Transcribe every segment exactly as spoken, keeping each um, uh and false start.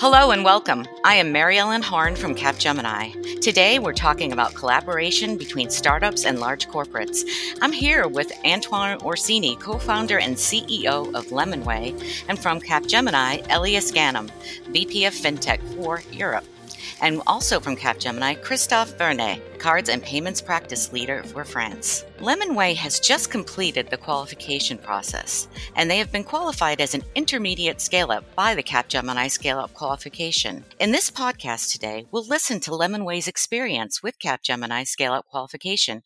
Hello and welcome. I am Mary Ellen Horn from Capgemini. Today we're talking about collaboration between startups and large corporates. I'm here with Antoine Orsini, co-founder and C E O of Lemonway, and from Capgemini, Elias Ganem, V P of FinTech for Europe. And also from Capgemini, Christophe Bernay, Cards and Payments Practice Leader for France. Lemonway has just completed the qualification process, and they have been qualified as an intermediate scale-up by the Capgemini Scale-Up Qualification. In this podcast today, we'll listen to Lemonway's experience with Capgemini Scale-Up Qualification.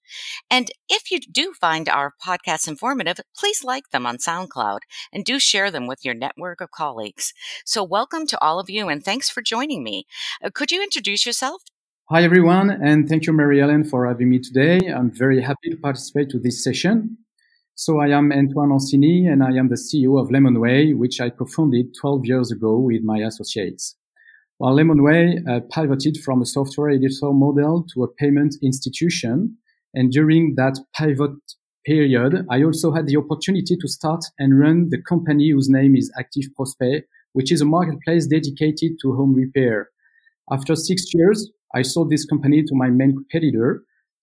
And if you do find our podcasts informative, please like them on SoundCloud and do share them with your network of colleagues. So welcome to all of you, and thanks for joining me. Could you introduce yourself? Hi, everyone, and thank you, Mary Ellen, for having me today. I'm very happy to participate to this session. So I am Antoine Orsini, and I am the C E O of Lemonway, which I co-founded twelve years ago with my associates. While Lemonway uh, pivoted from a software editor model to a payment institution, and during that pivot period, I also had the opportunity to start and run the company whose name is Active Prospect, which is a marketplace dedicated to home repair. After six years, I sold this company to my main competitor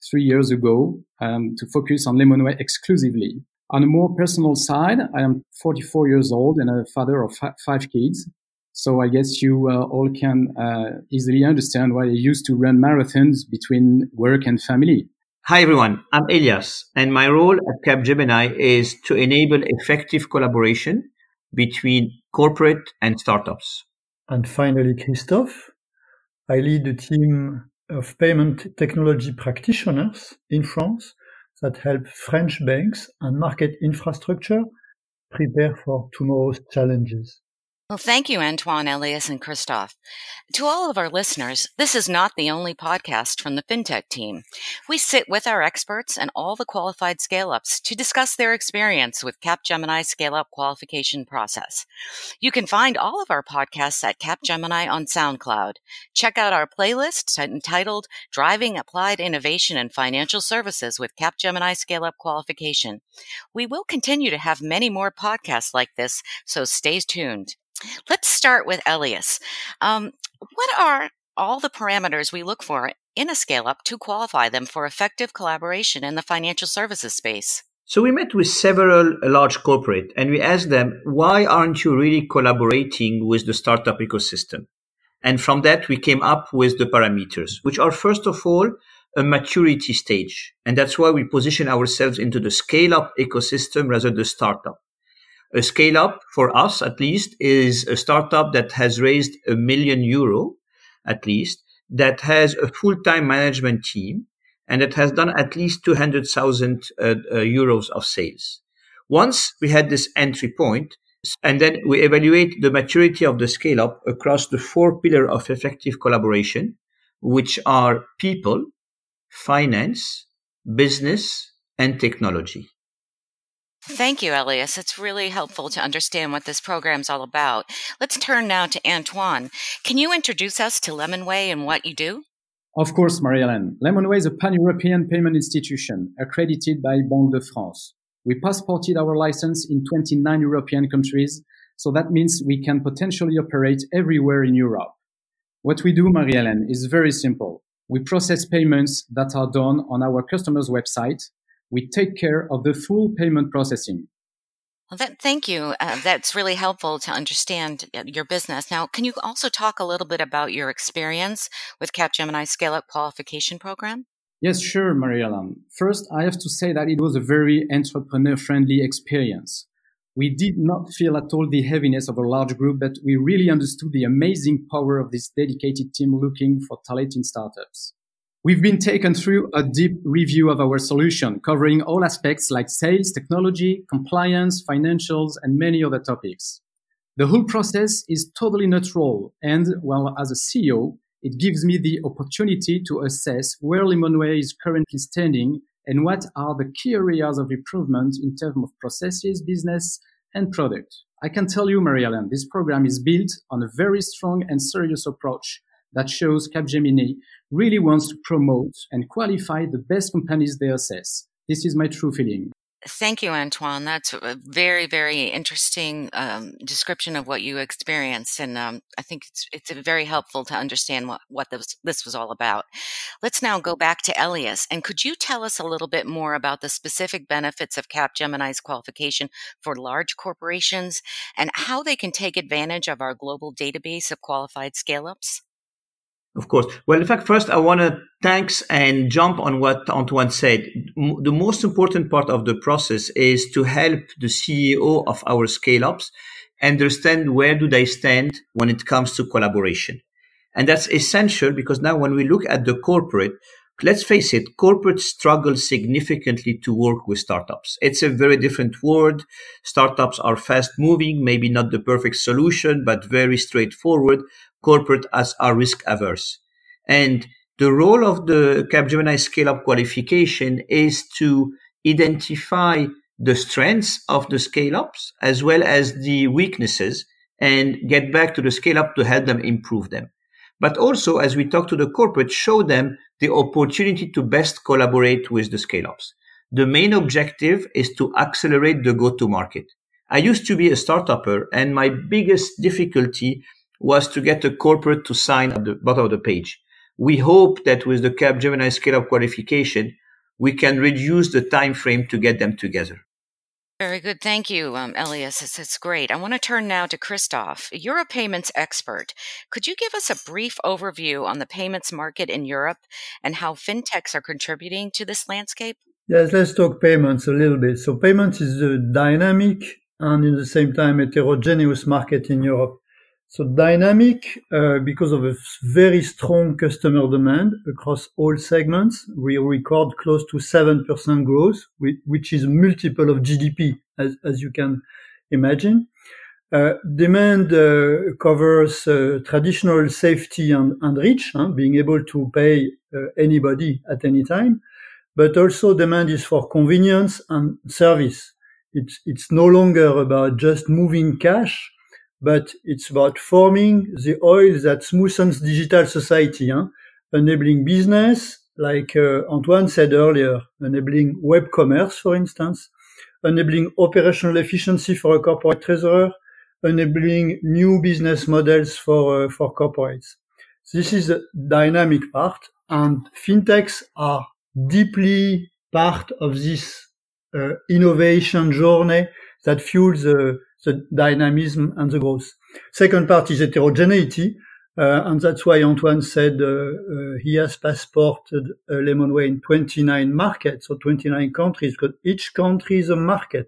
three years ago um, to focus on Lemonway exclusively. On a more personal side, I am forty-four years old and a father of f- five kids. So I guess you uh, all can uh, easily understand why I used to run marathons between work and family. Hi, everyone. I'm Elias, and my role at Capgemini is to enable effective collaboration between corporate and startups. And finally, Christophe. I lead a team of payment technology practitioners in France that help French banks and market infrastructure prepare for tomorrow's challenges. Well, thank you, Antoine, Elias, and Christophe. To all of our listeners, this is not the only podcast from the FinTech team. We sit with our experts and all the qualified scale-ups to discuss their experience with Capgemini Scale-Up Qualification process. You can find all of our podcasts at Capgemini on SoundCloud. Check out our playlist entitled Driving Applied Innovation in Financial Services with Capgemini Scale-Up Qualification. We will continue to have many more podcasts like this, so stay tuned. Let's start with Elias. Um, what are all the parameters we look for in a scale-up to qualify them for effective collaboration in the financial services space? So we met with several large corporates and we asked them, why aren't you really collaborating with the startup ecosystem? And from that, we came up with the parameters, which are, first of all, a maturity stage. And that's why we position ourselves into the scale-up ecosystem rather than the startup. A scale-up, for us at least, is a startup that has raised a million euro, at least, that has a full-time management team, and that has done at least two hundred thousand uh, uh, euros of sales. Once we had this entry point, and then we evaluate the maturity of the scale-up across the four pillars of effective collaboration, which are people, finance, business, and technology. Thank you, Elias. It's really helpful to understand what this program's all about. Let's turn now to Antoine. Can you introduce us to Lemonway and what you do? Of course, Marie-Hélène. Lemonway is a pan-European payment institution accredited by Banque de France. We passported our license in twenty-nine European countries, so that means we can potentially operate everywhere in Europe. What we do, Marie-Hélène, is very simple. We process payments that are done on our customers' website. We take care of the full payment processing. Well, that, thank you. Uh, that's really helpful to understand your business. Now, can you also talk a little bit about your experience with Capgemini Scale-Up Qualification Program? Yes, sure, Marie-Hélène. First, I have to say that it was a very entrepreneur-friendly experience. We did not feel at all the heaviness of a large group, but we really understood the amazing power of this dedicated team looking for talent in startups. We've been taken through a deep review of our solution, covering all aspects like sales, technology, compliance, financials, and many other topics. The whole process is totally neutral, and, well, as a C E O, it gives me the opportunity to assess where Lemonway is currently standing and what are the key areas of improvement in terms of processes, business, and product. I can tell you, Marie-Hélène, this program is built on a very strong and serious approach that shows Capgemini really wants to promote and qualify the best companies they assess. This is my true feeling. Thank you, Antoine. That's a very, very interesting um, description of what you experienced. And um, I think it's it's very helpful to understand what, what this, this was all about. Let's now go back to Elias. And could you tell us a little bit more about the specific benefits of Capgemini's qualification for large corporations and how they can take advantage of our global database of qualified scale-ups? Of course. Well, in fact, first, I want to thanks and jump on what Antoine said. M- the most important part of the process is to help the C E O of our scale-ups understand where do they stand when it comes to collaboration. And that's essential because now when we look at the corporate, let's face it, corporate struggles significantly to work with startups. It's a very different world. Startups are fast moving, maybe not the perfect solution, but very straightforward. Corporate as are risk averse. And the role of the Capgemini Scale-Up Qualification is to identify the strengths of the scale-ups as well as the weaknesses and get back to the scale-up to help them improve them. But also, as we talk to the corporate, show them the opportunity to best collaborate with the scale-ups. The main objective is to accelerate the go-to-market. I used to be a start-upper, and my biggest difficulty was to get the corporate to sign at the bottom of the page. We hope that with the Capgemini Scale-Up Qualification, we can reduce the time frame to get them together. Very good. Thank you, um, Elias. It's, it's great. I want to turn now to Christophe. You're a payments expert. Could you give us a brief overview on the payments market in Europe and how fintechs are contributing to this landscape? Yes, let's talk payments a little bit. So payments is a dynamic and at the same time heterogeneous market in Europe. So dynamic uh, because of a very strong customer demand across all segments. We record close to seven percent growth, which is multiple of G D P, as, as you can imagine. Uh, demand uh, covers uh, traditional safety and, and reach, huh, being able to pay uh, anybody at any time. But also demand is for convenience and service. It's, it's no longer about just moving cash, but it's about forming the oil that smoothens digital society, huh? Enabling business, like uh, Antoine said earlier, enabling web commerce, for instance, enabling operational efficiency for a corporate treasurer, enabling new business models for uh, for corporates. This is a dynamic part, and fintechs are deeply part of this uh, innovation journey that fuels the uh, the dynamism and the growth. Second part is heterogeneity, uh, and that's why Antoine said uh, uh, he has passported uh, Lemonway in twenty-nine markets, so twenty-nine countries, because each country is a market.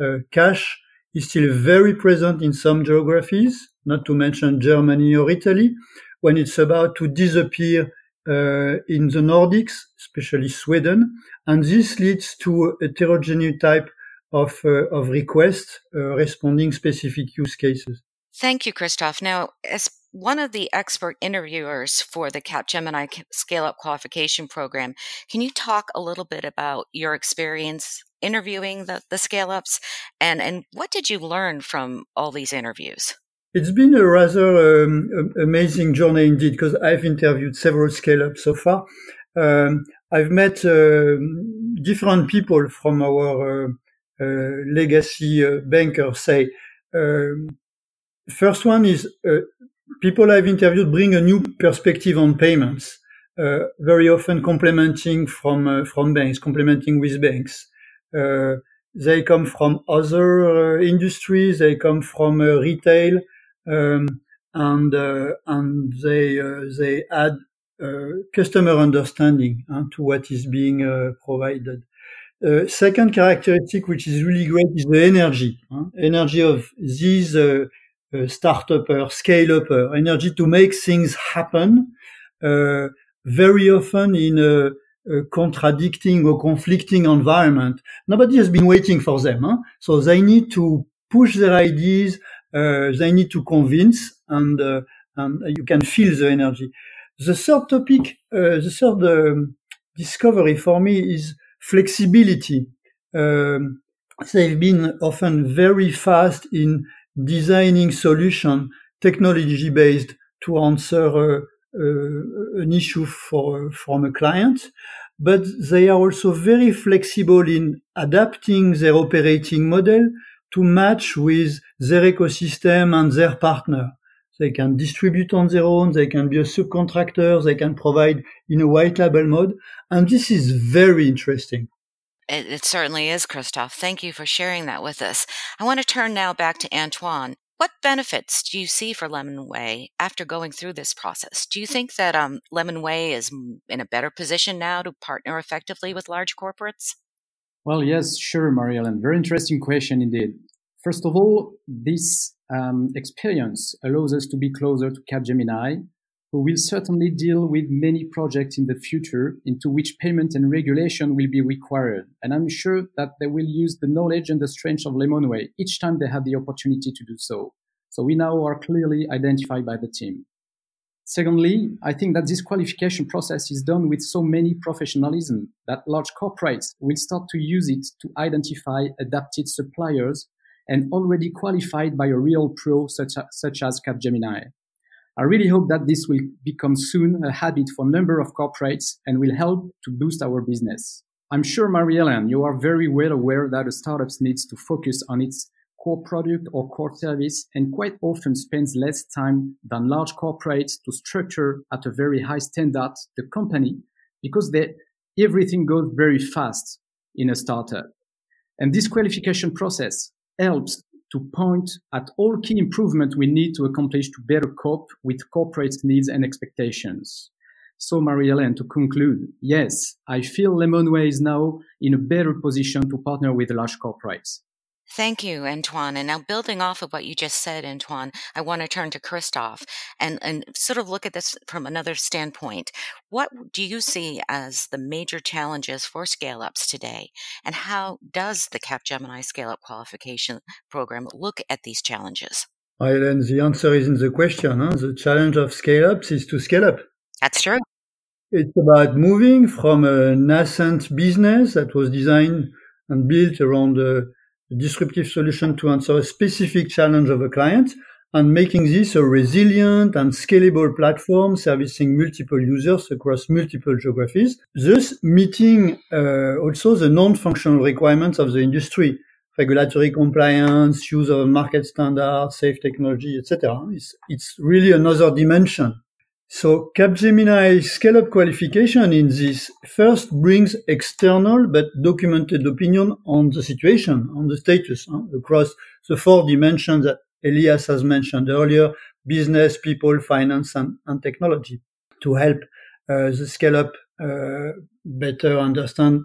Uh, cash is still very present in some geographies, not to mention Germany or Italy, when it's about to disappear uh, in the Nordics, especially Sweden, and this leads to a heterogeneous type of uh, of requests uh, responding specific use cases. Thank you, Christophe. Now, as one of the expert interviewers for the Capgemini Scale-Up Qualification Program, can you talk a little bit about your experience interviewing the, the scale-ups and, and what did you learn from all these interviews? It's been a rather um, amazing journey indeed, because I've interviewed several scale-ups so far. Um, I've met uh, different people from our uh, Uh, legacy uh, bankers, say. Um, first one is uh, people I've interviewed bring a new perspective on payments, uh, very often complementing from uh, from banks, complementing with banks. Uh, they come from other uh, industries, they come from uh, retail, um, and uh, and they uh, they add uh, customer understanding uh, to what is being uh, provided. Uh, second characteristic, which is really great, is the energy, huh? Energy of these uh, uh, start-upper, scale-upper, energy to make things happen, uh, very often in a, a contradicting or conflicting environment. Nobody has been waiting for them, huh? So they need to push their ideas, uh, they need to convince, and, uh, and you can feel the energy. The third topic, uh, the third um, discovery for me is flexibility. Um, they've been often very fast in designing solution, technology based, to answer uh, uh, an issue for from a client, but they are also very flexible in adapting their operating model to match with their ecosystem and their partner. They can distribute on their own, they can be a subcontractor, they can provide in a white label mode. And this is very interesting. It, it certainly is, Christophe. Thank you for sharing that with us. I want to turn now back to Antoine. What benefits do you see for Lemonway after going through this process? Do you think that um, Lemonway is in a better position now to partner effectively with large corporates? Well, yes, sure, Mary Ellen. Very interesting question indeed. First of all, this um, experience allows us to be closer to Capgemini, who will certainly deal with many projects in the future into which payment and regulation will be required. And I'm sure that they will use the knowledge and the strength of Lemonway each time they have the opportunity to do so. So we now are clearly identified by the team. Secondly, I think that this qualification process is done with so many professionalism that large corporates will start to use it to identify adapted suppliers and already qualified by a real pro such as, such as Capgemini. I really hope that this will become soon a habit for a number of corporates and will help to boost our business. I'm sure, Mary Ellen, you are very well aware that a startup needs to focus on its core product or core service and quite often spends less time than large corporates to structure at a very high standard the company because they, everything goes very fast in a startup. And this qualification process helps to point at all key improvements we need to accomplish to better cope with corporate needs and expectations. So, Mary Ellen, to conclude, yes, I feel Lemonway is now in a better position to partner with large corporates. Thank you, Antoine. And now building off of what you just said, Antoine, I want to turn to Christophe and, and sort of look at this from another standpoint. What do you see as the major challenges for scale-ups today? And how does the Capgemini Scale-Up Qualification Program look at these challenges? Ellen, the answer is in the question. Huh? The challenge of scale-ups is to scale up. That's true. It's about moving from a nascent business that was designed and built around a disruptive solution to answer a specific challenge of a client and making this a resilient and scalable platform servicing multiple users across multiple geographies, thus meeting uh, also the non-functional requirements of the industry, regulatory compliance, use of market standards, safe technology, et cetera. It's, it's really another dimension. So Capgemini Scale-Up Qualification in this first brings external but documented opinion on the situation, on the status, huh, across the four dimensions that Elias has mentioned earlier, business, people, finance, and, and technology, to help uh, the scale-up uh, better understand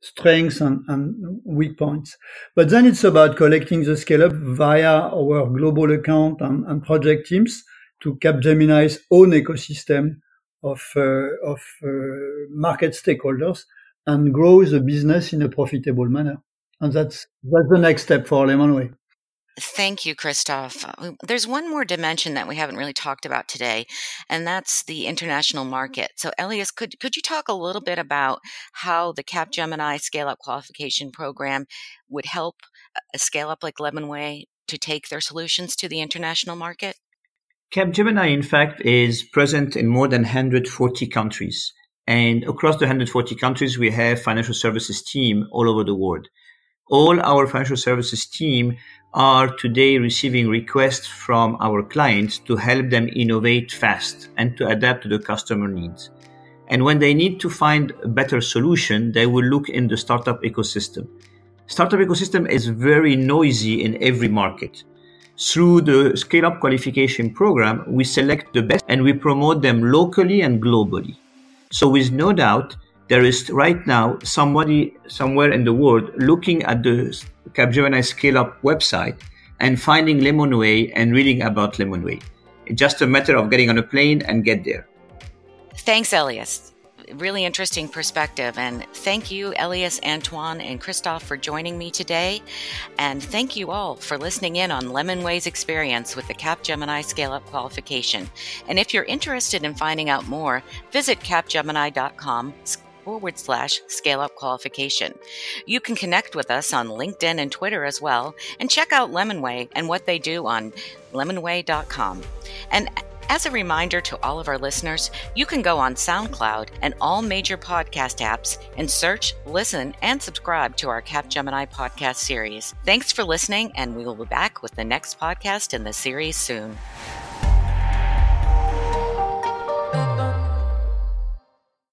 strengths and, and weak points. But then it's about collecting the scale-up via our global account and, and project teams, to Capgemini's own ecosystem of uh, of uh, market stakeholders and grow the business in a profitable manner. And that's that's the next step for Lemonway. Thank you, Christophe. There's one more dimension that we haven't really talked about today, and that's the international market. So, Elias, could, could you talk a little bit about how the Capgemini Scale-Up Qualification Program would help a scale-up like Lemonway to take their solutions to the international market? Capgemini, in fact, is present in more than one hundred forty countries. And across the one hundred forty countries, we have financial services team all over the world. All our financial services team are today receiving requests from our clients to help them innovate fast and to adapt to the customer needs. And when they need to find a better solution, they will look in the startup ecosystem. Startup ecosystem is very noisy in every market. Through the Scale-Up Qualification Program, we select the best and we promote them locally and globally. So with no doubt, there is right now somebody somewhere in the world looking at the Capgemini Scale-Up website and finding Lemonway and reading about Lemonway. It's just a matter of getting on a plane and get there. Thanks, Elias. Really interesting perspective. And thank you, Elias, Antoine, and Christophe for joining me today. And thank you all for listening in on Lemonway's experience with the Capgemini Scale-Up Qualification. And if you're interested in finding out more, visit capgemini.com forward slash scale-up qualification. You can connect with us on LinkedIn and Twitter as well, and check out Lemonway and what they do on lemonway dot com. And As a reminder to all of our listeners, you can go on SoundCloud and all major podcast apps and search, listen, and subscribe to our Capgemini podcast series. Thanks for listening, and we will be back with the next podcast in the series soon.